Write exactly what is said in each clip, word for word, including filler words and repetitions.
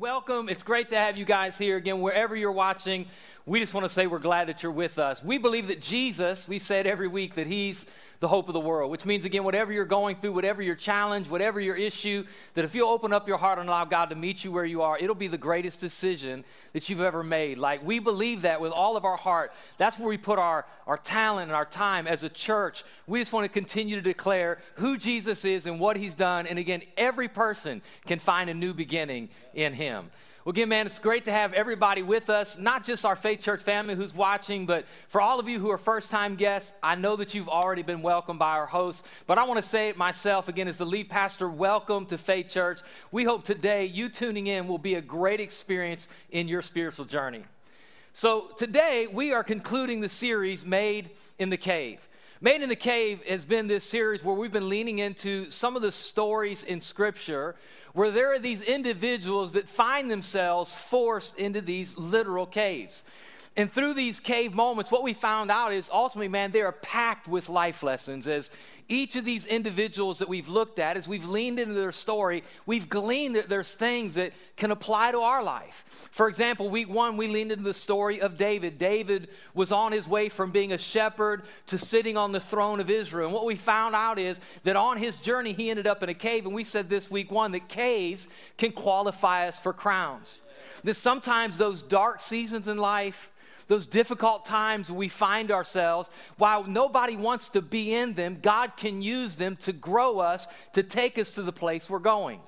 welcome. It's great to have you guys here again, wherever you're watching. We just want to say we're glad that you're with us. We believe that Jesus, we said every week, that he's the hope of the world, which means, again, whatever you're going through, whatever your challenge, whatever your issue, that if you'll open up your heart and allow God to meet you where you are, it'll be the greatest decision that you've ever made. Like, we believe that with all of our heart. That's where we put our, our talent and our time as a church. We just want to continue to declare who Jesus is and what he's done. And again, every person can find a new beginning in him. Well, again, man, it's great to have everybody with us, not just our Faith Church family who's watching, but for all of you who are first-time guests, I know that you've already been welcomed by our host, but I want to say it myself, again, as the lead pastor, welcome to Faith Church. We hope today you tuning in will be a great experience in your spiritual journey. So today, we are concluding the series, Made in the Cave. Made in the Cave has been this series where we've been leaning into some of the stories in Scripture where there are these individuals that find themselves forced into these literal caves. And through these cave moments, what we found out is ultimately, man, they are packed with life lessons. As each of these individuals that we've looked at, as we've leaned into their story, we've gleaned that there's things that can apply to our life. For example, week one, we leaned into the story of David. David was on his way from being a shepherd to sitting on the throne of Israel. And what we found out is that on his journey, he ended up in a cave. And we said this week one that caves can qualify us for crowns. That sometimes those dark seasons in life, those difficult times we find ourselves, while nobody wants to be in them, God can use them to grow us, to take us to the place we're going.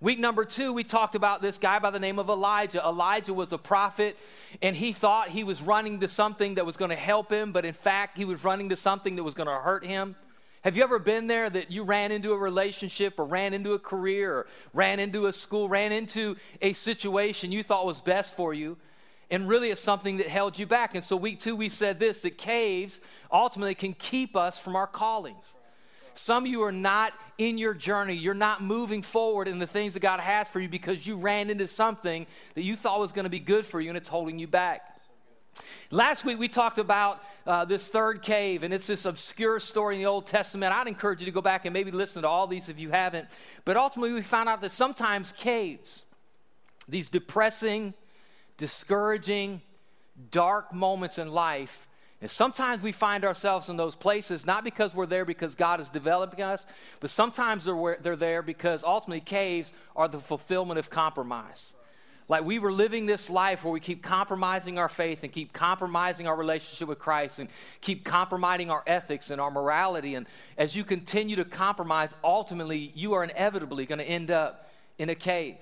Week number two, we talked about this guy by the name of Elijah. Elijah was a prophet, and he thought he was running to something that was going to help him, but in fact, he was running to something that was going to hurt him. Have you ever been there that you ran into a relationship or ran into a career or ran into a school, ran into a situation you thought was best for you, and really it's something that held you back? And so week two, we said this, that caves ultimately can keep us from our callings. Some of you are not in your journey. You're not moving forward in the things that God has for you because you ran into something that you thought was going to be good for you, and it's holding you back. Last week, we talked about uh, this third cave, and it's this obscure story in the Old Testament. I'd encourage you to go back and maybe listen to all these if you haven't. But ultimately, we found out that sometimes caves, these depressing, discouraging, dark moments in life, and sometimes we find ourselves in those places, not because we're there because God is developing us, but sometimes they're, they're there because ultimately caves are the fulfillment of compromise. Like, we were living this life where we keep compromising our faith and keep compromising our relationship with Christ and keep compromising our ethics and our morality. And as you continue to compromise, ultimately, you are inevitably going to end up in a cave.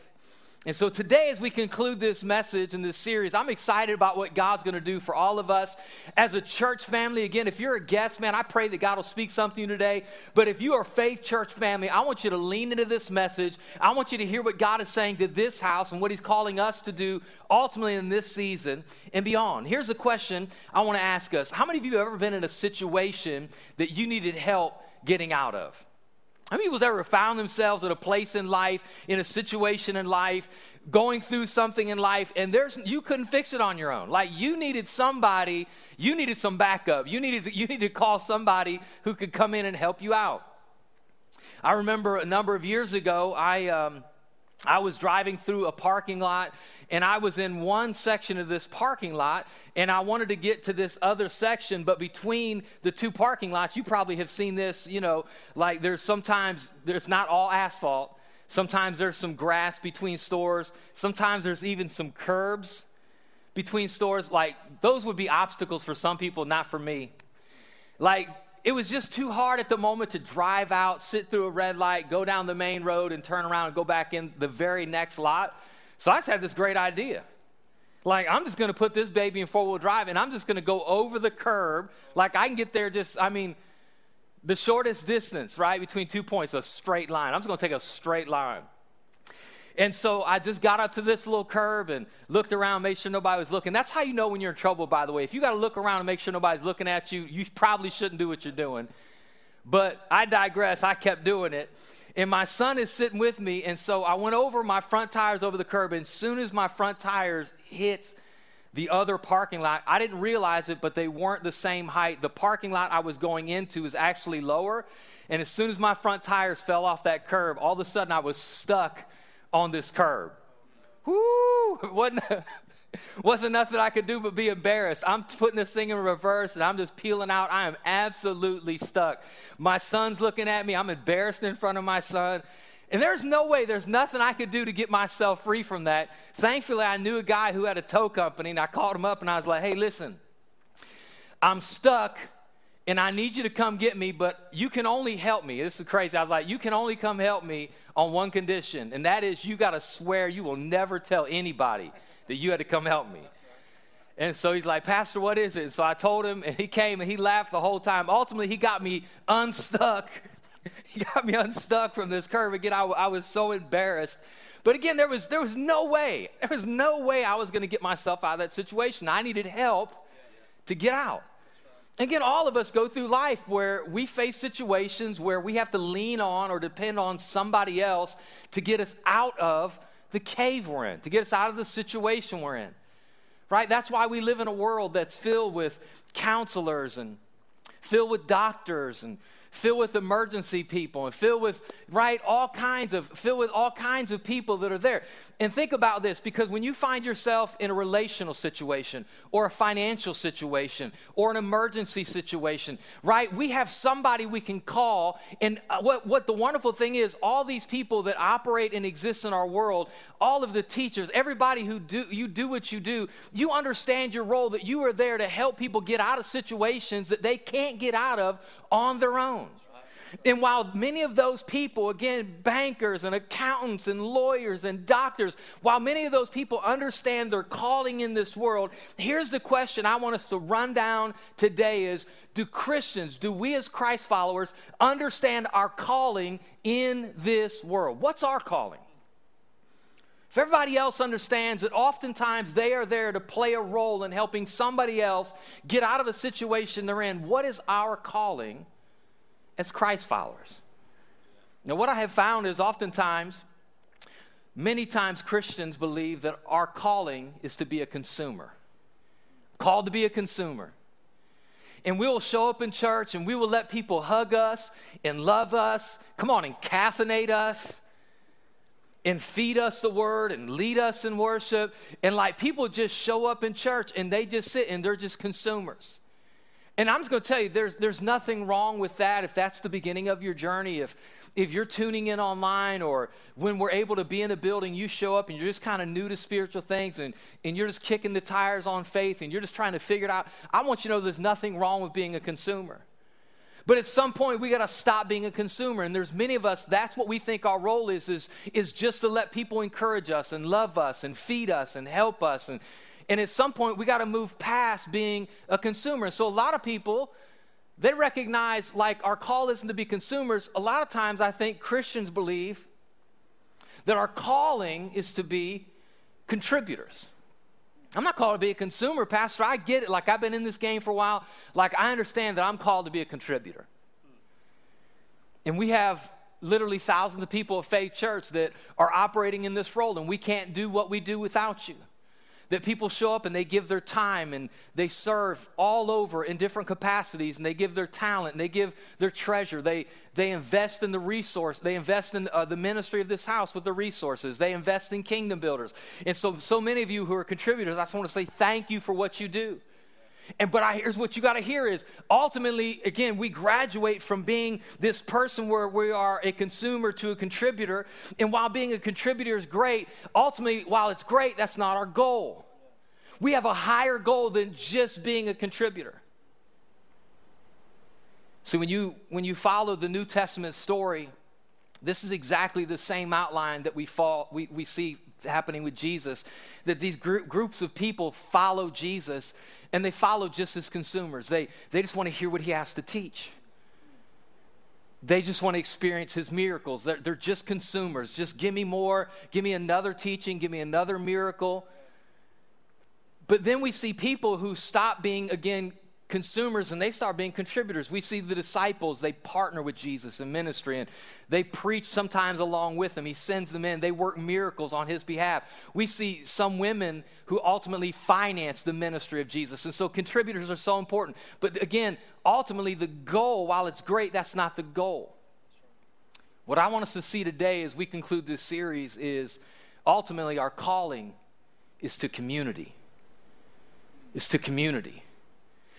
And so today, as we conclude this message and this series, I'm excited about what God's going to do for all of us as a church family. Again, if you're a guest, man, I pray that God will speak something to you today. But if you are Faith Church family, I want you to lean into this message. I want you to hear what God is saying to this house and what he's calling us to do ultimately in this season and beyond. Here's a question I want to ask us. How many of you have ever been in a situation that you needed help getting out of? How many of you have ever found themselves at a place in life, in a situation in life, going through something in life, and there's you couldn't fix it on your own? Like, you needed somebody, you needed some backup. You needed to, you needed to call somebody who could come in and help you out. I remember a number of years ago, I um, I was driving through a parking lot, and I was in one section of this parking lot, and I wanted to get to this other section, but between the two parking lots, you probably have seen this, you know, like there's sometimes, there's not all asphalt. Sometimes there's some grass between stores. Sometimes there's even some curbs between stores. Like, those would be obstacles for some people, not for me. Like, it was just too hard at the moment to drive out, sit through a red light, go down the main road, and turn around and go back in the very next lot. So I just had this great idea. Like, I'm just going to put this baby in four-wheel drive, and I'm just going to go over the curb. Like, I can get there just, I mean, the shortest distance, right, between two points, a straight line. I'm just going to take a straight line. And so I just got up to this little curb and looked around, made sure nobody was looking. That's how you know when you're in trouble, by the way. If you got to look around and make sure nobody's looking at you, you probably shouldn't do what you're doing. But I digress. I kept doing it. And my son is sitting with me, and so I went over my front tires over the curb, and as soon as my front tires hit the other parking lot, I didn't realize it, but they weren't the same height. The parking lot I was going into was actually lower, and as soon as my front tires fell off that curb, all of a sudden I was stuck on this curb. whoo, wasn't, wasn't nothing I could do but be embarrassed. I'm putting this thing in reverse, and I'm just peeling out. I am absolutely stuck. My son's looking at me. I'm embarrassed in front of my son. And there's no way, there's nothing I could do to get myself free from that. Thankfully, I knew a guy who had a tow company, and I called him up, and I was like, hey, listen, I'm stuck, and I need you to come get me, but you can only help me. This is crazy. I was like, you can only come help me on one condition, and that is you got to swear you will never tell anybody that you had to come help me. And so he's like, Pastor, what is it? And so I told him, and he came, and he laughed the whole time. Ultimately, he got me unstuck. He got me unstuck from this curve. Again, I, I was so embarrassed. But again, there was there was no way. There was no way I was going to get myself out of that situation. I needed help to get out. Again, all of us go through life where we face situations where we have to lean on or depend on somebody else to get us out of the cave we're in, to get us out of the situation we're in, right? That's why we live in a world that's filled with counselors and filled with doctors and filled with emergency people and filled with, right, all kinds of, filled with all kinds of people that are there. And think about this, because when you find yourself in a relational situation or a financial situation or an emergency situation, right, we have somebody we can call. And what, what the wonderful thing is, all these people that operate and exist in our world, all of the teachers, everybody who do, you do what you do, you understand your role, that you are there to help people get out of situations that they can't get out of on their own. And while many of those people, again, bankers and accountants and lawyers and doctors, while many of those people understand their calling in this world, here's the question I want us to run down today is, do Christians, do we as Christ followers understand our calling in this world? What's our calling? If everybody else understands that oftentimes they are there to play a role in helping somebody else get out of a situation they're in, what is our calling as Christ followers? Now, what I have found is oftentimes, many times Christians believe that our calling is to be a consumer, called to be a consumer. And we will show up in church and we will let people hug us and love us, come on, and caffeinate us, and feed us the word, and lead us in worship, and like people just show up in church, and they just sit, and they're just consumers. And I'm just going to tell you, there's there's nothing wrong with that if that's the beginning of your journey. If if you're tuning in online, or when we're able to be in a building, you show up, and you're just kind of new to spiritual things, and, and you're just kicking the tires on faith, and you're just trying to figure it out. I want you to know there's nothing wrong with being a consumer. But at some point, we got to stop being a consumer. And there's many of us, that's what we think our role is, is, is just to let people encourage us and love us and feed us and help us. And, and at some point, we got to move past being a consumer. So a lot of people, they recognize, like, our call isn't to be consumers. A lot of times, I think Christians believe that our calling is to be contributors. I'm not called to be a consumer, Pastor. I get it. Like, I've been in this game for a while. Like, I understand that I'm called to be a contributor. And we have literally thousands of people at Faith Church that are operating in this role, and we can't do what we do without you. That people show up and they give their time and they serve all over in different capacities, and they give their talent and they give their treasure. They they invest in the resource. They invest in uh, the ministry of this house with the resources. They invest in kingdom builders. And so so many of you who are contributors, I just want to say thank you for what you do. And but I, here's what you got to hear is, ultimately, again, we graduate from being this person where we are a consumer to a contributor. And while being a contributor is great, ultimately, while it's great, that's not our goal. We have a higher goal than just being a contributor. So when you when you follow the New Testament story, this is exactly the same outline that we fall, we, we see happening with Jesus, that these gr- groups of people follow Jesus. And they follow just as consumers. They, they just want to hear what he has to teach. They just want to experience his miracles. They're, they're just consumers. Just give me more. Give me another teaching. Give me another miracle. But then we see people who stop being, again, consumers, and they start being contributors. We see the disciples, they partner with Jesus in ministry, and they preach sometimes along with him. He sends them in. They work miracles on his behalf. We see some women who ultimately finance the ministry of Jesus, and so contributors are so important. But again, ultimately, the goal, while it's great, that's not the goal. What I want us to see today as we conclude this series is Ultimately, our calling is to community. Is to community.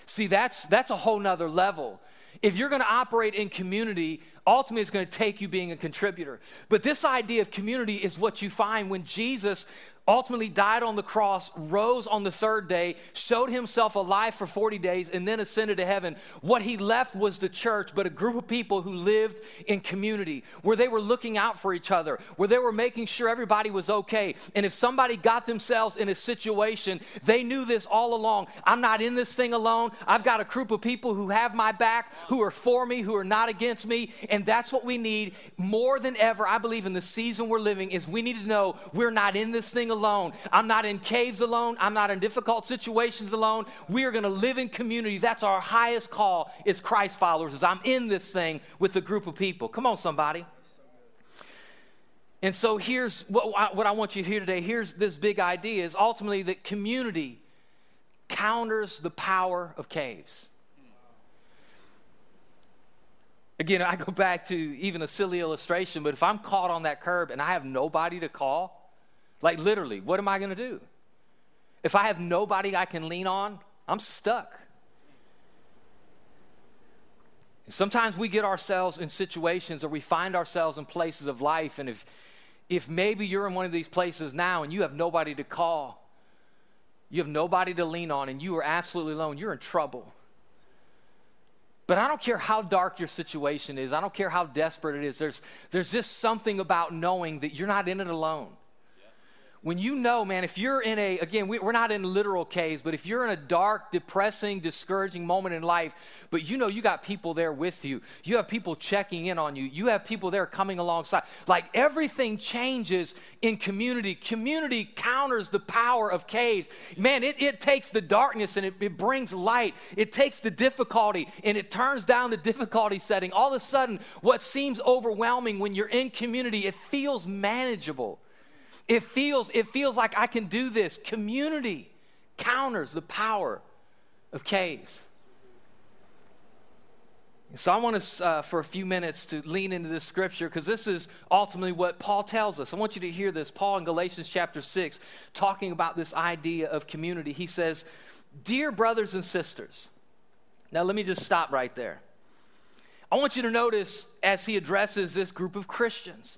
See, that's, that's a whole nother level. If you're going to operate in community, ultimately it's going to take you being a contributor. But this idea of community is what you find when Jesus ultimately died on the cross, rose on the third day, showed himself alive for forty days, and then ascended to heaven. What he left was the church, but a group of people who lived in community, where they were looking out for each other, where they were making sure everybody was okay. And if somebody got themselves in a situation, they knew this all along. I'm not in this thing alone. I've got a group of people who have my back, who are for me, who are not against me. And that's what we need more than ever, I believe, in the season we're living, is we need to know we're not in this thing alone. alone. I'm not in caves alone. I'm not in difficult situations alone. We are going to live in community. That's our highest call as Christ followers, is I'm in this thing with a group of people. Come on, somebody. And so here's what I, what I want you to hear today. Here's this big idea, is ultimately that community counters the power of caves. Again, I go back to even a silly illustration, but if I'm caught on that curb and I have nobody to call, like literally, what am I going to do? If I have nobody I can lean on, I'm stuck. And sometimes we get ourselves in situations, or we find ourselves in places of life, and if, if maybe you're in one of these places now and you have nobody to call, you have nobody to lean on, and you are absolutely alone, you're in trouble. But I don't care how dark your situation is. I don't care how desperate it is. There's, there's just something about knowing that you're not in it alone. When you know, man, if you're in a, again, we, we're not in literal caves, but if you're in a dark, depressing, discouraging moment in life, but you know you got people there with you. You have people checking in on you. You have people there coming alongside. Like, everything changes in community. Community counters the power of caves. Man, it, it takes the darkness and it, it brings light. It takes the difficulty and it turns down the difficulty setting. All of a sudden, what seems overwhelming when you're in community, it feels manageable. It feels, it feels like I can do this. Community counters the power of caves. So I want us uh, for a few minutes to lean into this scripture, because this is ultimately what Paul tells us. I want you to hear this. Paul in Galatians chapter six, talking about this idea of community. He says, "Dear brothers and sisters." Now let me just stop right there. I want you to notice as he addresses this group of Christians.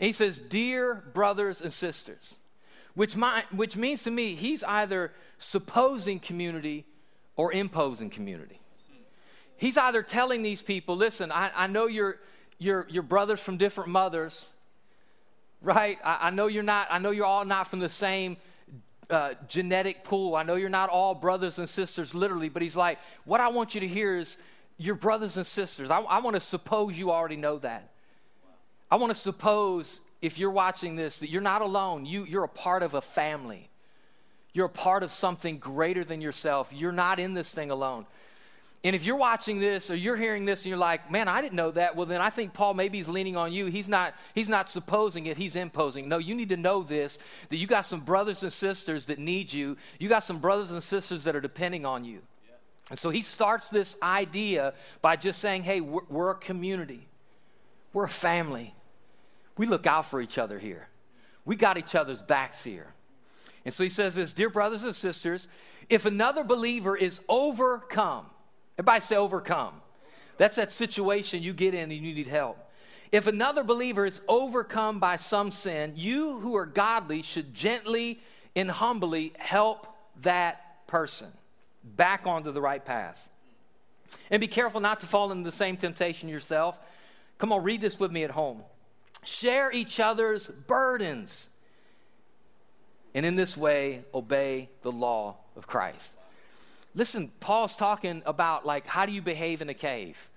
And he says, "Dear brothers and sisters," which, my, which means to me he's either supposing community or imposing community. He's either telling these people, listen, I, I know you're, you're, you're brothers from different mothers, right? I, I know you're not. I know you're all not from the same uh, genetic pool. I know you're not all brothers and sisters literally, but he's like, what I want you to hear is you're brothers and sisters. I, I want to suppose you already know that. I want to suppose, if you're watching this, that you're not alone. You, you're a part of a family. You're a part of something greater than yourself. You're not in this thing alone. And if you're watching this or you're hearing this and you're like, man, I didn't know that. Well, then I think Paul, maybe he's leaning on you. He's not, he's not supposing it. He's imposing. No, you need to know this, that you got some brothers and sisters that need you. You got some brothers and sisters that are depending on you. Yeah. And so he starts this idea by just saying, hey, we're, we're a community. We're a family. We look out for each other here. We got each other's backs here. And so he says this, "Dear brothers and sisters, if another believer is overcome," everybody say overcome. That's that situation you get in and you need help. "If another believer is overcome by some sin, you who are godly should gently and humbly help that person back onto the right path. And be careful not to fall into the same temptation yourself." Come on, read this with me at home. "Share each other's burdens, and in this way, obey the law of Christ." Listen, Paul's talking about, like, how do you behave in a cave?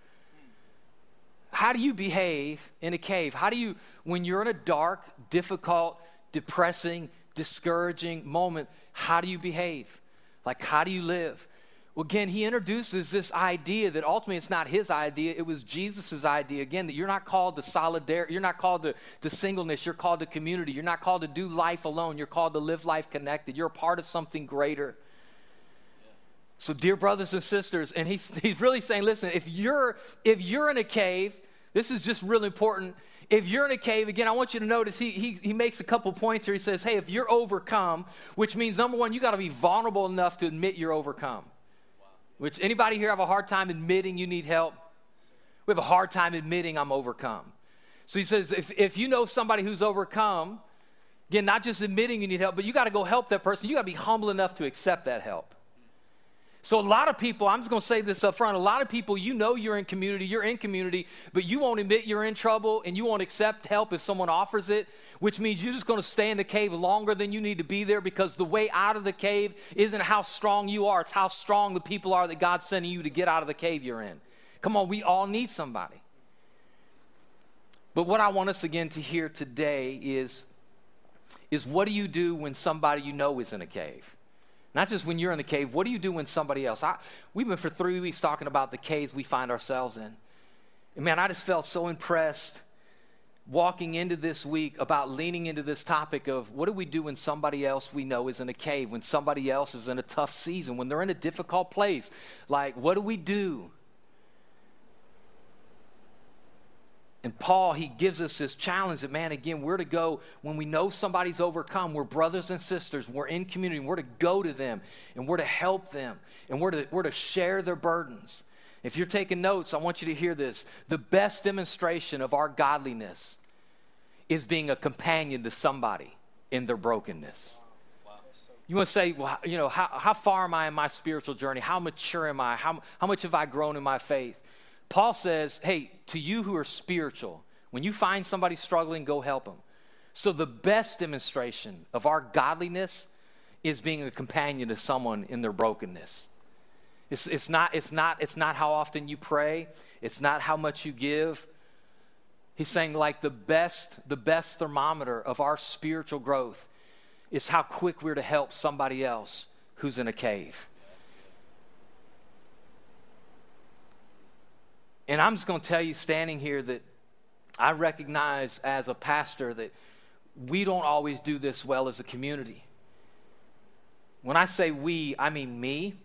How do you behave in a cave? How do you, when you're in a dark, difficult, depressing, discouraging moment, how do you behave? Like, how do you live? Well, again, he introduces this idea that ultimately it's not his idea. It was Jesus' idea. Again, that you're not called to solidarity. You're not called to, to singleness. You're called to community. You're not called to do life alone. You're called to live life connected. You're a part of something greater. Yeah. So, dear brothers and sisters, and he's, he's really saying, listen, if you're, if you're in a cave, this is just really important. if you're in a cave, again, I want you to notice he, he, he makes a couple points here. He says, hey, if you're overcome, which means, number one, you got to be vulnerable enough to admit you're overcome. Wow. Which, anybody here have a hard time admitting you need help? We have a hard time admitting I'm overcome. So he says, if, if you know somebody who's overcome, again, not just admitting you need help, but you got to go help that person. You got to be humble enough to accept that help. So a lot of people, I'm just going to say this up front, a lot of people, you know you're in community, you're in community, but you won't admit you're in trouble and you won't accept help if someone offers it, which means you're just going to stay in the cave longer than you need to be there, because the way out of the cave isn't how strong you are, it's how strong the people are that God's sending you to get out of the cave you're in. Come on, we all need somebody. But what I want us again to hear today is, is what do you do when somebody you know is in a cave? Not just when you're in the cave. What do you do when somebody else? I, we've been for three weeks talking about the caves we find ourselves in. And man, I just felt so impressed walking into this week about leaning into this topic of what do we do when somebody else we know is in a cave, when somebody else is in a tough season, when they're in a difficult place. Like, what do we do? And Paul, he gives us this challenge that, man, again, we're to go when we know somebody's overcome. We're brothers and sisters. We're in community. We're to go to them, and we're to help them, and we're to, we're to share their burdens. If you're taking notes, I want you to hear this. The best demonstration of our godliness is being a companion to somebody in their brokenness. You want to say, well, you know, how, how far am I in my spiritual journey? How mature am I? How, how much have I grown in my faith? Paul says, hey, to you who are spiritual, when you find somebody struggling, go help them. So the best demonstration of our godliness is being a companion to someone in their brokenness. It's, it's, not, it's, not, it's not how often you pray. It's not how much you give. He's saying, like, the best, the best thermometer of our spiritual growth is how quick we're to help somebody else who's in a cave. And I'm just going to tell you standing here that I recognize as a pastor that we don't always do this well as a community. When I say we, I mean me.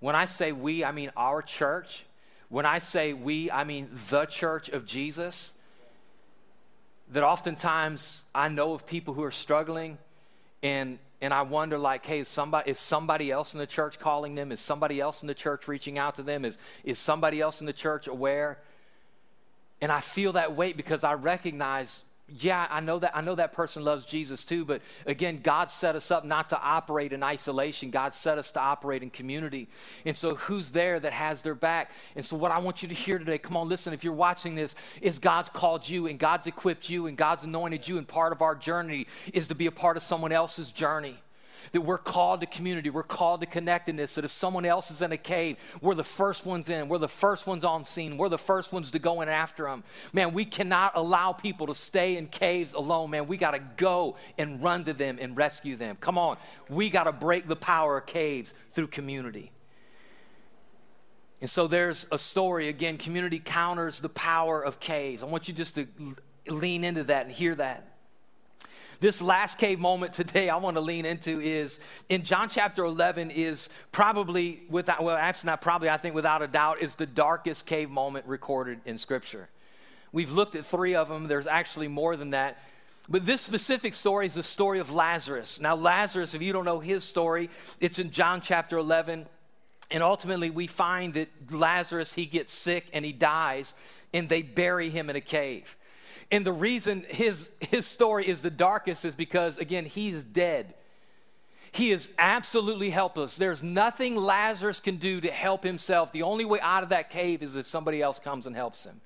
When I say we, I mean our church. When I say we, I mean the church of Jesus. That oftentimes I know of people who are struggling, and and I wonder, like, hey, is somebody, is somebody else in the church calling them? Is somebody else in the church reaching out to them? Is, is somebody else in the church aware? And I feel that weight because I recognize, yeah, I know that, I know that person loves Jesus too, but again, God set us up not to operate in isolation. God set us to operate in community. And so who's there that has their back? And so what I want you to hear today, come on, listen, if you're watching this, is God's called you and God's equipped you and God's anointed you, and part of our journey is to be a part of someone else's journey. That we're called to community, we're called to connectedness, that if someone else is in a cave, we're the first ones in, we're the first ones on scene, we're the first ones to go in after them. Man, we cannot allow people to stay in caves alone, man. We got to go and run to them and rescue them. Come on, we got to break the power of caves through community. And so there's a story, again, community counters the power of caves. I want you just to lean into that and hear that. This last cave moment today I want to lean into is in John chapter eleven is probably without, well, actually not probably, I think without a doubt is the darkest cave moment recorded in Scripture. We've looked at three of them. There's actually more than that. But this specific story is the story of Lazarus. Now Lazarus, if you don't know his story, it's in John chapter eleven. And ultimately we find that Lazarus, he gets sick and he dies, and they bury him in a cave. And the reason his his story is the darkest is because, again, he's dead. He is absolutely helpless. There's nothing Lazarus can do to help himself. The only way out of that cave is if somebody else comes and helps him.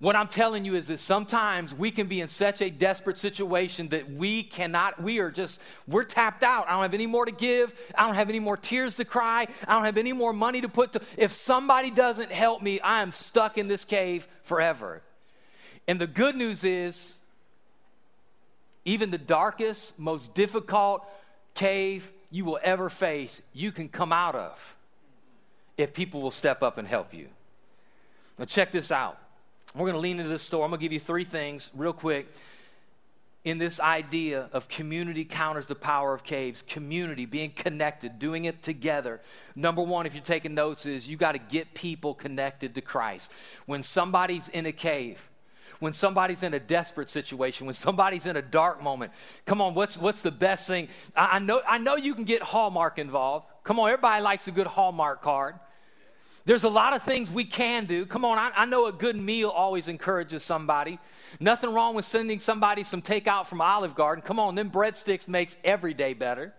What I'm telling you is that sometimes we can be in such a desperate situation that we cannot, we are just, we're tapped out. I don't have any more to give. I don't have any more tears to cry. I don't have any more money to put to, if somebody doesn't help me, I am stuck in this cave forever. And the good news is, even the darkest, most difficult cave you will ever face, you can come out of if people will step up and help you. Now check this out. We're going to lean into this story. I'm going to give you three things real quick in this idea of community counters the power of caves. Community, being connected, doing it together. Number one, if you're taking notes, is you got to get people connected to Christ. When somebody's in a cave, when somebody's in a desperate situation, when somebody's in a dark moment. Come on, what's what's the best thing? I, I know I know you can get Hallmark involved. Come on, everybody likes a good Hallmark card. There's a lot of things we can do. Come on, I, I know a good meal always encourages somebody. Nothing wrong with sending somebody some takeout from Olive Garden. Come on, them breadsticks makes every day better.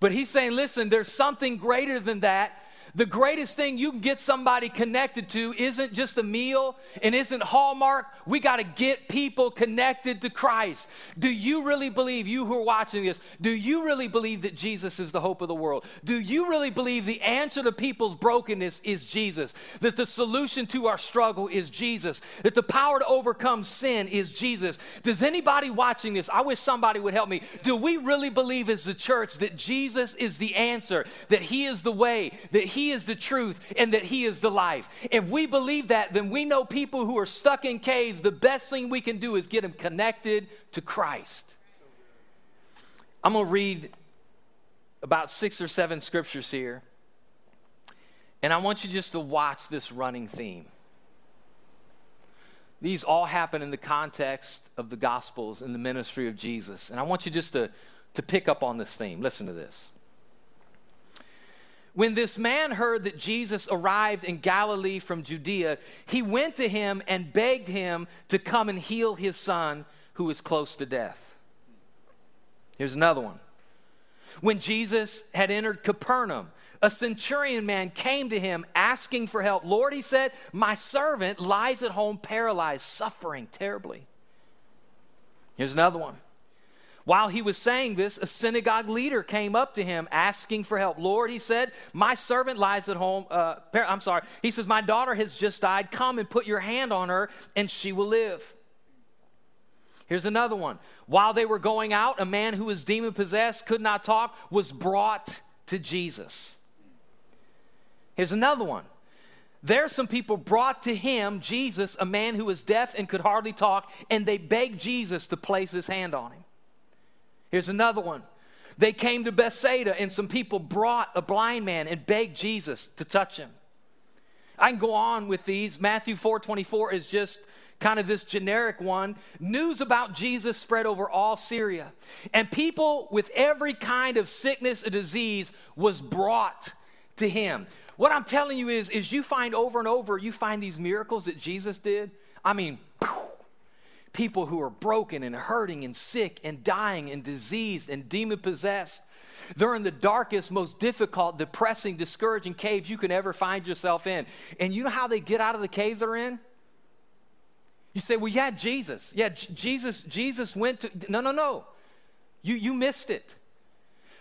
But he's saying, listen, there's something greater than that. The greatest thing you can get somebody connected to isn't just a meal and isn't Hallmark. We got to get people connected to Christ. Do you really believe, you who are watching this, do you really believe that Jesus is the hope of the world? Do you really believe the answer to people's brokenness is Jesus? That the solution to our struggle is Jesus? That the power to overcome sin is Jesus? Does anybody watching this, I wish somebody would help me, do we really believe as the church that Jesus is the answer, that he is the way, that he He is the truth, and that he is the life? If we believe that, then we know people who are stuck in caves, the best thing we can do is get them connected to Christ. I'm going to read about six or seven scriptures here, and I want you just to watch this running theme. These all happen in the context of the Gospels and the ministry of Jesus, and I want you just to, to pick up on this theme. Listen to this. When this man heard that Jesus arrived in Galilee from Judea, he went to him and begged him to come and heal his son who was close to death. Here's another one. When Jesus had entered Capernaum, a centurion man came to him asking for help. Lord, he said, my servant lies at home paralyzed, suffering terribly. Here's another one. While he was saying this, a synagogue leader came up to him asking for help. Lord, he said, my servant lies at home. Uh, par- I'm sorry. He says, my daughter has just died. Come and put your hand on her and she will live. Here's another one. While they were going out, a man who was demon-possessed, could not talk, was brought to Jesus. Here's another one. There are some people brought to him, Jesus, a man who was deaf and could hardly talk, and they begged Jesus to place his hand on him. Here's another one. They came to Bethsaida, and some people brought a blind man and begged Jesus to touch him. I can go on with these. Matthew four twenty-four is just kind of this generic one. News about Jesus spread over all Syria, and people with every kind of sickness or disease was brought to him. What I'm telling you is, is you find over and over, you find these miracles that Jesus did. I mean, people who are broken and hurting and sick and dying and diseased and demon-possessed. They're in the darkest, most difficult, depressing, discouraging caves you can ever find yourself in. And you know how they get out of the cave they're in? You say, well, yeah, Jesus. Yeah, J- Jesus Jesus went to... No, no, no. You, you missed it.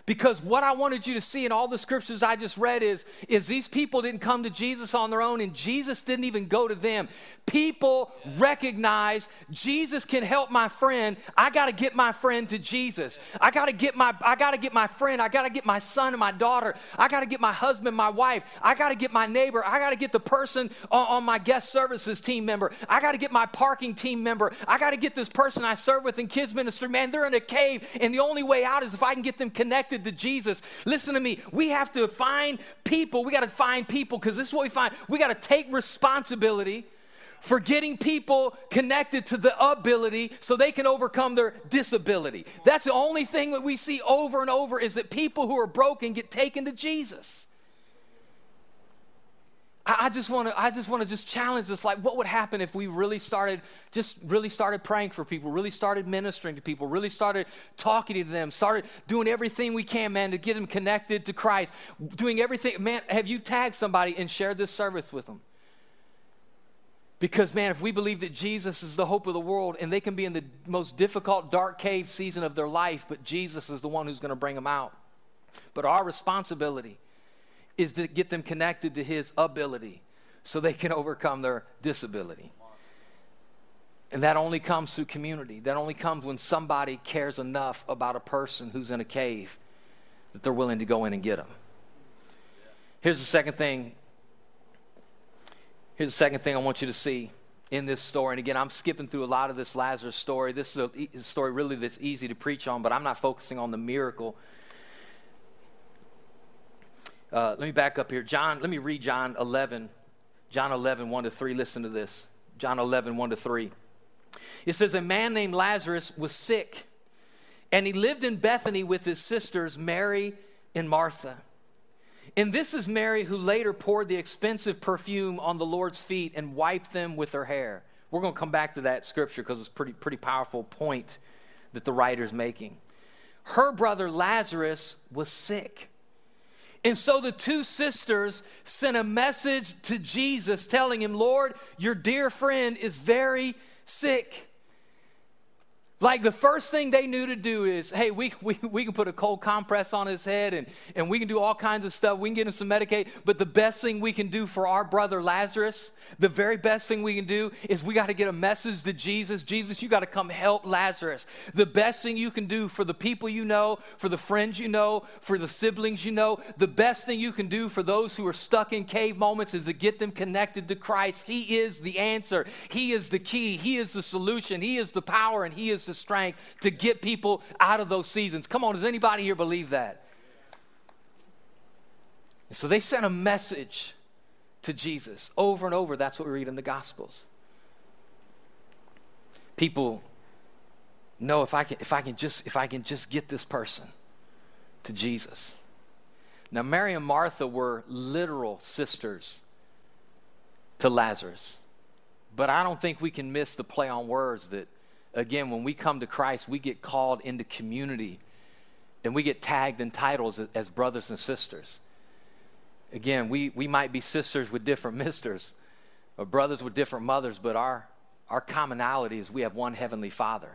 Because what I wanted you to see in all the scriptures I just read is, is these people didn't come to Jesus on their own, and Jesus didn't even go to them. People yeah. recognize Jesus can help my friend. I got to get my friend to Jesus. I got to get my I got to get my friend. I got to get my son and my daughter. I got to get my husband, my wife. I got to get my neighbor. I got to get the person on, on my guest services team member. I got to get my parking team member. I got to get this person I serve with in kids ministry. Man, they're in a cave, and the only way out is if I can get them connected to Jesus. Listen to me. We have to find people. We got to find people because this is what we find. We got to take responsibility for getting people connected to the ability so they can overcome their disability. That's the only thing that we see over and over is that people who are broken get taken to Jesus. I just want to I just want to just challenge this. Like, what would happen if we really started, just really started praying for people, really started ministering to people, really started talking to them, started doing everything we can, man, to get them connected to Christ, doing everything. Man, have you tagged somebody and shared this service with them? Because, man, if we believe that Jesus is the hope of the world and they can be in the most difficult, dark cave season of their life, but Jesus is the one who's going to bring them out. But our responsibility is to get them connected to his ability so they can overcome their disability. And that only comes through community. That only comes when somebody cares enough about a person who's in a cave that they're willing to go in and get them. Here's the second thing. Here's the second thing I want you to see in this story. And again, I'm skipping through a lot of this Lazarus story. This is a story really that's easy to preach on, but I'm not focusing on the miracle. Uh, let me back up here. John, let me read John eleven. John eleven, one to three. Listen to this. John eleven, one to three. It says, a man named Lazarus was sick, and he lived in Bethany with his sisters, Mary and Martha. And this is Mary who later poured the expensive perfume on the Lord's feet and wiped them with her hair. We're going to come back to that scripture because it's a pretty, pretty powerful point that the writer's making. Her brother Lazarus was sick. And so the two sisters sent a message to Jesus telling him, Lord, your dear friend is very sick. Like the first thing they knew to do is, hey, we, we, we can put a cold compress on his head and, and we can do all kinds of stuff. We can get him some Medicaid. But the best thing we can do for our brother Lazarus, the very best thing we can do is we got to get a message to Jesus. Jesus, you got to come help Lazarus. The best thing you can do for the people you know, for the friends you know, for the siblings you know, the best thing you can do for those who are stuck in cave moments is to get them connected to Christ. He is the answer. He is the key. He is the solution. He is the power, and he is the strength to get people out of those seasons. Come on, does anybody here believe that? And so they sent a message to Jesus over and over. That's what we read in the Gospels. People know if I can, if I can just, if I can just get this person to Jesus. Now, Mary and Martha were literal sisters to Lazarus, but I don't think we can miss the play on words that. Again, when we come to Christ, we get called into community, and we get tagged in titles as brothers and sisters. Again, we, we might be sisters with different misters, or brothers with different mothers, but our, our commonality is we have one heavenly Father.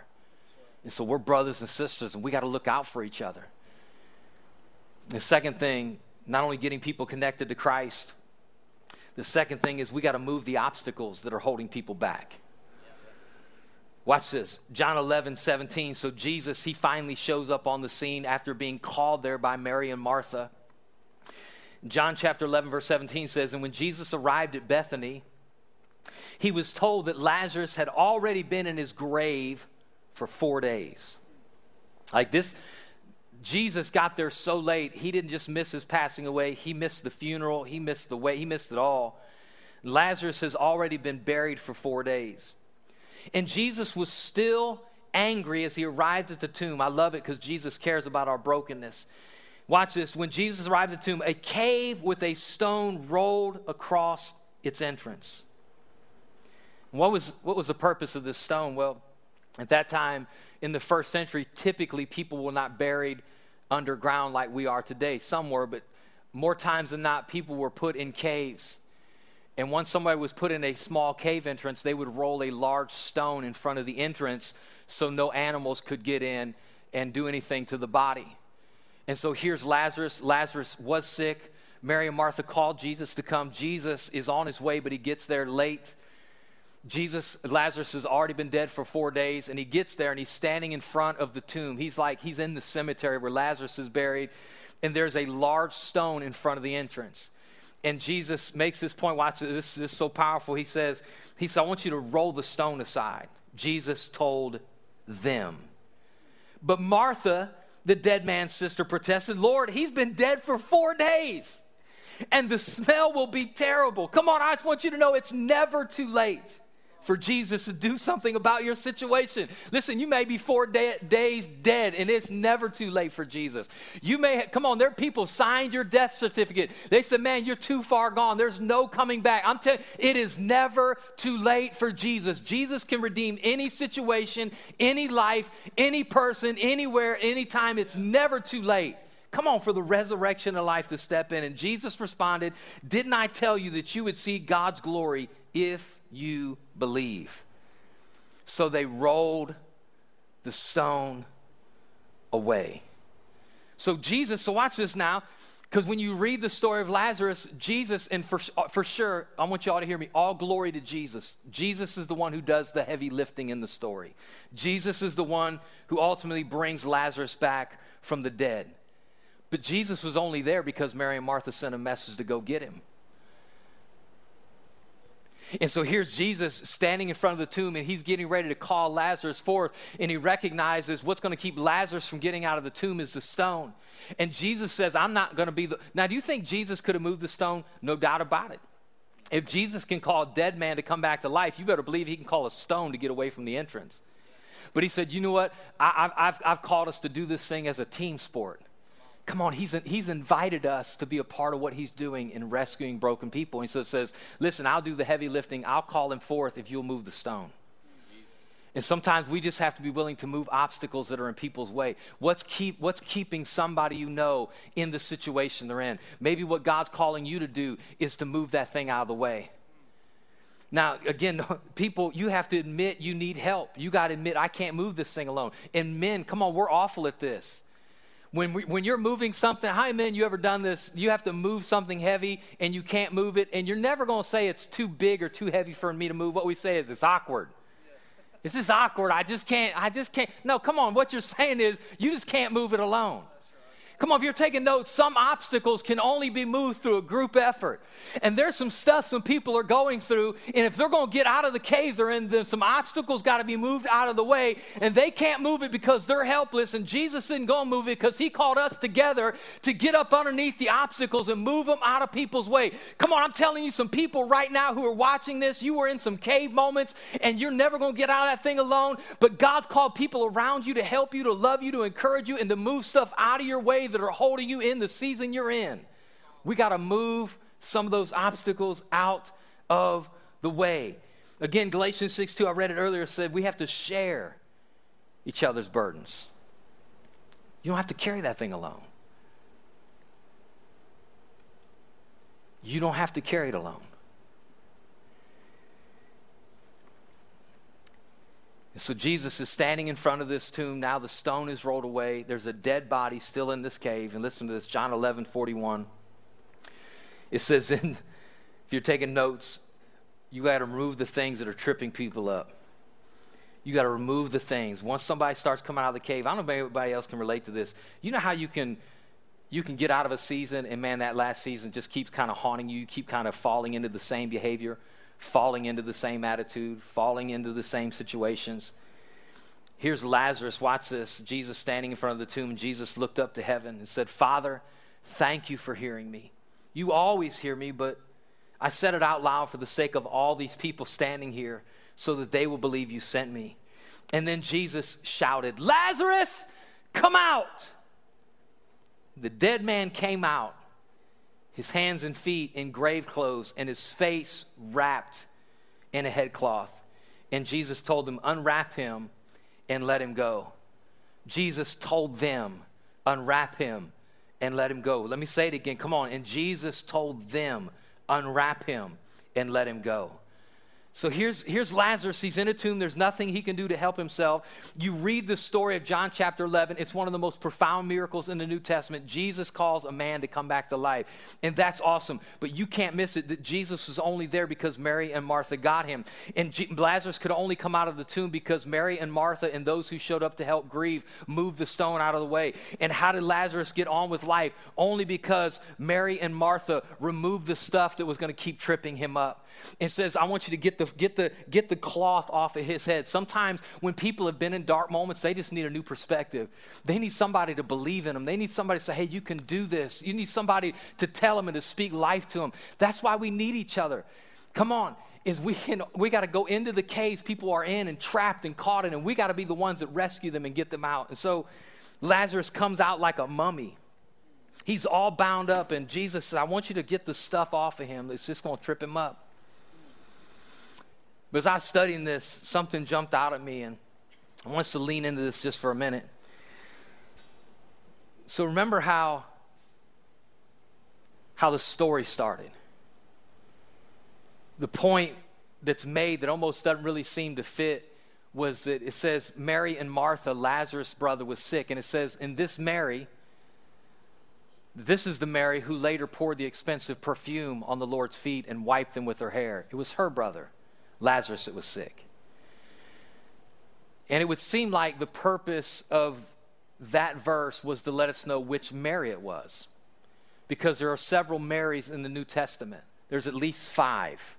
And so we're brothers and sisters, and we got to look out for each other. The second thing, not only getting people connected to Christ, the second thing is we got to move the obstacles that are holding people back. Watch this, John eleven seventeen. So Jesus, he finally shows up on the scene after being called there by Mary and Martha. John chapter eleven, verse seventeen says, and when Jesus arrived at Bethany, he was told that Lazarus had already been in his grave for four days. Like this, Jesus got there so late, he didn't just miss his passing away. He missed the funeral. He missed the way. He missed it all. Lazarus has already been buried for four days. And Jesus was still angry as he arrived at the tomb. I love it because Jesus cares about our brokenness. Watch this. When Jesus arrived at the tomb, a cave with a stone rolled across its entrance. What was, what was the purpose of this stone? Well, at that time in the first century, typically people were not buried underground like we are today. Some were, but more times than not, people were put in caves. And once somebody was put in a small cave entrance, they would roll a large stone in front of the entrance so no animals could get in and do anything to the body. And so here's Lazarus. Lazarus was sick. Mary and Martha called Jesus to come. Jesus is on his way, but he gets there late. Jesus, Lazarus has already been dead for four days, and he gets there, and he's standing in front of the tomb. He's like, he's in the cemetery where Lazarus is buried, and there's a large stone in front of the entrance. And Jesus makes this point, watch this, this is so powerful. He says, he said, I want you to roll the stone aside. Jesus told them. But Martha, the dead man's sister, protested, Lord, he's been dead for four days, and the smell will be terrible. Come on, I just want you to know it's never too late for Jesus to do something about your situation. Listen, you may be four de- days dead, and it's never too late for Jesus. You may, ha- come on, there are people signed your death certificate. They said, man, you're too far gone. There's no coming back. I'm telling you, it is never too late for Jesus. Jesus can redeem any situation, any life, any person, anywhere, anytime. It's never too late. Come on, for the resurrection of life to step in. And Jesus responded, didn't I tell you that you would see God's glory if you believe? So they rolled the stone away. So Jesus, so watch this now, because when you read the story of Lazarus, Jesus, and for, for sure, I want you all to hear me, all glory to Jesus. Jesus is the one who does the heavy lifting in the story. Jesus is the one who ultimately brings Lazarus back from the dead. But Jesus was only there because Mary and Martha sent a message to go get him. And so here's Jesus standing in front of the tomb, and he's getting ready to call Lazarus forth, and he recognizes what's going to keep Lazarus from getting out of the tomb is the stone. And Jesus says, I'm not going to be the... Now, do you think Jesus could have moved the stone? No doubt about it. If Jesus can call a dead man to come back to life, you better believe he can call a stone to get away from the entrance. But he said, you know what? I, I've, I've called us to do this thing as a team sport. Come on, he's, he's invited us to be a part of what he's doing in rescuing broken people. And so it says, listen, I'll do the heavy lifting. I'll call him forth if you'll move the stone. And sometimes we just have to be willing to move obstacles that are in people's way. What's keep what's keeping somebody you know in the situation they're in? Maybe what God's calling you to do is to move that thing out of the way. Now, again, people, you have to admit you need help. You got to admit, I can't move this thing alone. And men, come on, we're awful at this. When we, when you're moving something, how many men you ever done this? You have to move something heavy and you can't move it, and you're never going to say it's too big or too heavy for me to move. What we say is it's awkward. This is awkward. I just can't, I just can't. No, come on. What you're saying is you just can't move it alone. Come on, if you're taking notes, some obstacles can only be moved through a group effort. And there's some stuff some people are going through, and if they're going to get out of the cave they're in, then some obstacles got to be moved out of the way, and they can't move it because they're helpless, and Jesus isn't going to move it because he called us together to get up underneath the obstacles and move them out of people's way. Come on, I'm telling you, some people right now who are watching this, you were in some cave moments, and you're never going to get out of that thing alone, but God's called people around you to help you, to love you, to encourage you, and to move stuff out of your way that are holding you in the season you're in. We got to move some of those obstacles out of the way. Again, Galatians six two, I read it earlier, said we have to share each other's burdens. You don't have to carry that thing alone. You don't have to carry it alone. So Jesus is standing in front of this tomb. Now the stone is rolled away. There's a dead body still in this cave. And listen to this, John eleven forty-one. It says, in, if you're taking notes, you got to remove the things that are tripping people up. You got to remove the things. Once somebody starts coming out of the cave, I don't know if anybody else can relate to this. You know how you can, you can get out of a season, and man, that last season just keeps kind of haunting you. You keep kind of falling into the same behavior, falling into the same attitude, falling into the same situations. Here's Lazarus, watch this. Jesus standing in front of the tomb. Jesus looked up to heaven and said, Father, thank you for hearing me. You always hear me, but I said it out loud for the sake of all these people standing here so that they will believe you sent me. And then Jesus shouted, Lazarus, come out. The dead man came out, his hands and feet in grave clothes, and his face wrapped in a headcloth. And Jesus told them, unwrap him and let him go. Jesus told them, unwrap him and let him go. Let me say it again, come on. And Jesus told them, unwrap him and let him go. So here's, here's Lazarus, he's in a tomb, there's nothing he can do to help himself. You read the story of John chapter eleven, it's one of the most profound miracles in the New Testament. Jesus calls a man to come back to life, and that's awesome, but you can't miss it that Jesus was only there because Mary and Martha got him, and G- Lazarus could only come out of the tomb because Mary and Martha and those who showed up to help grieve moved the stone out of the way. And how did Lazarus get on with life? Only because Mary and Martha removed the stuff that was going to keep tripping him up. It says, I want you to get the get the get the cloth off of his head. Sometimes when people have been in dark moments, they just need a new perspective. They need somebody to believe in them. They need somebody to say, hey, you can do this. You need somebody to tell them and to speak life to them. That's why we need each other. Come on. Is we can, we got to go into the caves people are in and trapped and caught in, and we got to be the ones that rescue them and get them out. And so Lazarus comes out like a mummy. He's all bound up, and Jesus says, I want you to get the stuff off of him. It's just going to trip him up. But as I was studying this, something jumped out at me, and I want us to lean into this just for a minute. So remember how, how the story started. The point that's made that almost doesn't really seem to fit was that it says Mary and Martha, Lazarus' brother, was sick, and it says, and this Mary, this is the Mary who later poured the expensive perfume on the Lord's feet and wiped them with her hair. It was her brother, Lazarus, that was sick. And it would seem like the purpose of that verse was to let us know which Mary it was, because there are several Marys in the New Testament. There's at least five.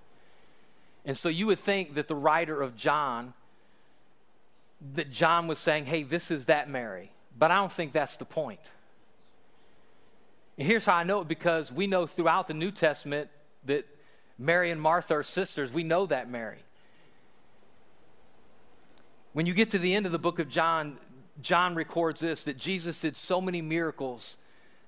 And so you would think that the writer of John, that John was saying, hey, this is that Mary. But I don't think that's the point. And here's how I know it, because we know throughout the New Testament that Mary and Martha are sisters. We know that Mary. When you get to the end of the book of John, John records this, that Jesus did so many miracles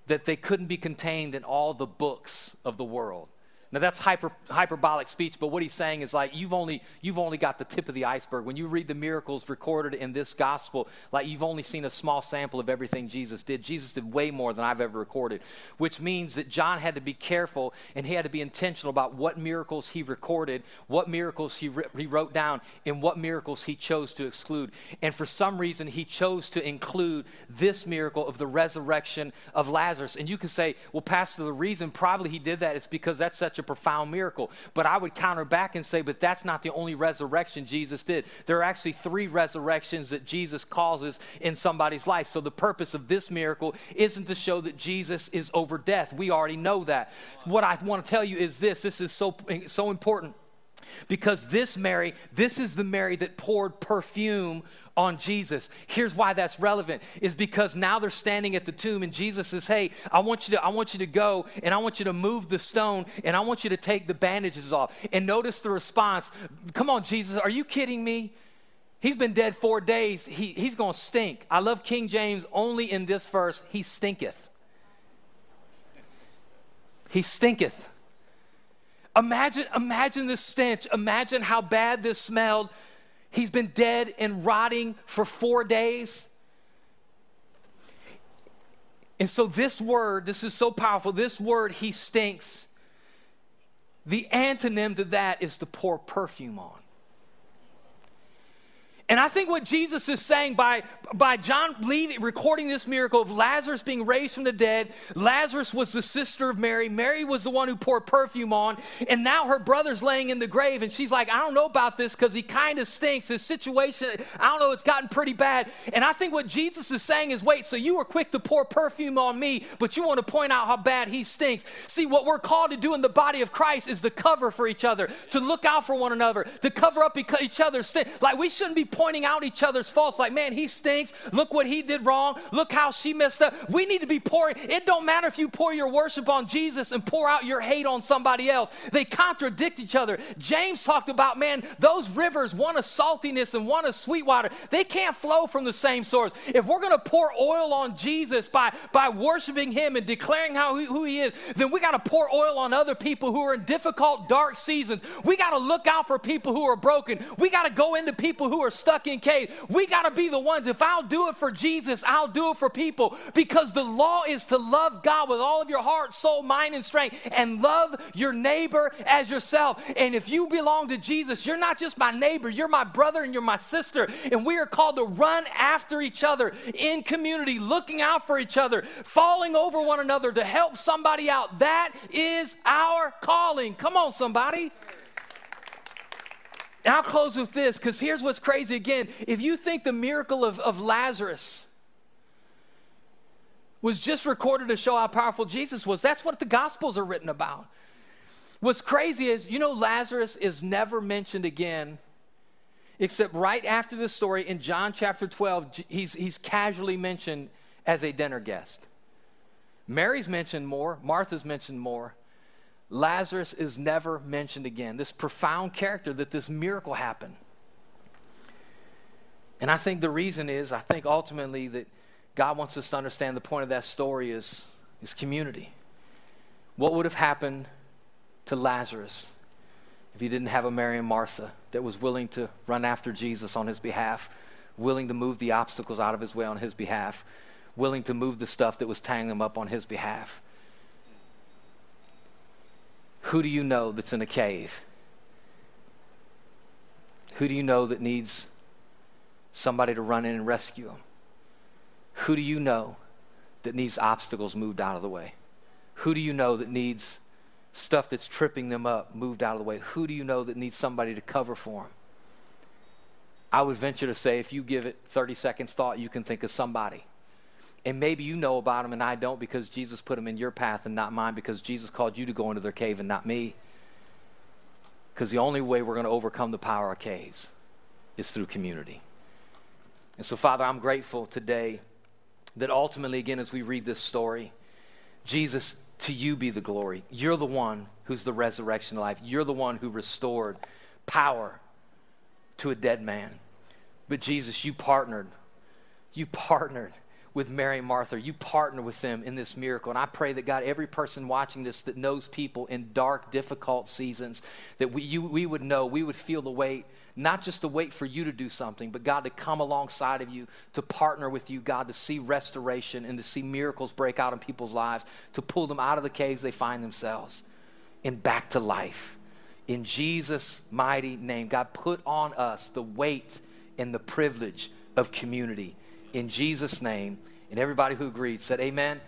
that they couldn't be contained in all the books of the world. Now that's hyper, hyperbolic speech, but what he's saying is like you've only you've only got the tip of the iceberg. When you read the miracles recorded in this gospel, like you've only seen a small sample of everything Jesus did. Jesus did way more than I've ever recorded, which means that John had to be careful and he had to be intentional about what miracles he recorded, what miracles he, re- he wrote down, and what miracles he chose to exclude. And for some reason, he chose to include this miracle of the resurrection of Lazarus. And you can say, well, Pastor, the reason probably he did that is because that's such a profound miracle. But I would counter back and say, but that's not the only resurrection Jesus did. There are actually three resurrections that Jesus causes in somebody's life. So the purpose of this miracle isn't to show that Jesus is over death. We already know that. What I want to tell you is this. This is so, so important because this Mary, this is the Mary that poured perfume on Jesus. Here's why that's relevant is because now they're standing at the tomb and Jesus says, hey, I want you to, I want you to go and I want you to move the stone and I want you to take the bandages off. And notice the response. Come on, Jesus, are you kidding me? He's been dead four days. He, he's going to stink. I love King James only in this verse. He stinketh. He stinketh. Imagine, imagine the stench. Imagine how bad this smelled. He's been dead and rotting for four days. And so this word, this is so powerful, this word, he stinks. The antonym to that is to pour perfume on. And I think what Jesus is saying by, by John leaving, recording this miracle of Lazarus being raised from the dead, Lazarus was the sister of Mary. Mary was the one who poured perfume on. And now her brother's laying in the grave. And she's like, I don't know about this because he kind of stinks. His situation, I don't know, it's gotten pretty bad. And I think what Jesus is saying is, wait, so you were quick to pour perfume on me, but you want to point out how bad he stinks. See, what we're called to do in the body of Christ is to cover for each other, to look out for one another, to cover up each other's sin. Like we shouldn't be pointing out each other's faults, like, man, he stinks. Look what he did wrong. Look how she messed up. We need to be pouring. It don't matter if you pour your worship on Jesus and pour out your hate on somebody else. They contradict each other. James talked about, man, those rivers, one of saltiness and one of sweet water, they can't flow from the same source. If we're going to pour oil on Jesus by, by worshiping him and declaring how he, who he is, then we got to pour oil on other people who are in difficult, dark seasons. We got to look out for people who are broken. We got to go into people who are stuck in cave. We got to be the ones, if I'll do it for Jesus, I'll do it for people, because the law is to love God with all of your heart, soul, mind, and strength, and love your neighbor as yourself. And if you belong to Jesus, you're not just my neighbor, you're my brother and you're my sister, and we are called to run after each other in community, looking out for each other, falling over one another to help somebody out. That is our calling. Come on, somebody. And I'll close with this, because here's what's crazy again. If you think the miracle of, of Lazarus was just recorded to show how powerful Jesus was, that's what the Gospels are written about. What's crazy is, you know, Lazarus is never mentioned again, except right after this story in John chapter twelve, he's, he's casually mentioned as a dinner guest. Mary's mentioned more. Martha's mentioned more. Lazarus is never mentioned again. This profound character that this miracle happened. And I think the reason is, I think ultimately that God wants us to understand the point of that story is, is community. What would have happened to Lazarus if he didn't have a Mary and Martha that was willing to run after Jesus on his behalf, willing to move the obstacles out of his way on his behalf, willing to move the stuff that was tying them up on his behalf? Who do you know that's in a cave? Who do you know that needs somebody to run in and rescue them? Who do you know that needs obstacles moved out of the way? Who do you know that needs stuff that's tripping them up moved out of the way? Who do you know that needs somebody to cover for them? I would venture to say if you give it thirty seconds thought, you can think of somebody. And maybe you know about them and I don't, because Jesus put them in your path and not mine, because Jesus called you to go into their cave and not me. Because the only way we're going to overcome the power of caves is through community. And so, Father, I'm grateful today that ultimately, again, as we read this story, Jesus To you be the glory. You're the one who's the resurrection life. You're the one who restored power to a dead man. But Jesus, you partnered. You partnered with Mary and Martha. You partner with them in this miracle. And I pray that, God, every person watching this that knows people in dark, difficult seasons, that we, you, we would know, we would feel the weight, not just the weight for you to do something, but, God, to come alongside of you, to partner with you, God, to see restoration and to see miracles break out in people's lives, to pull them out of the caves they find themselves and back to life. In Jesus' mighty name, God, put on us the weight and the privilege of community. In Jesus' name, and everybody who agreed said amen.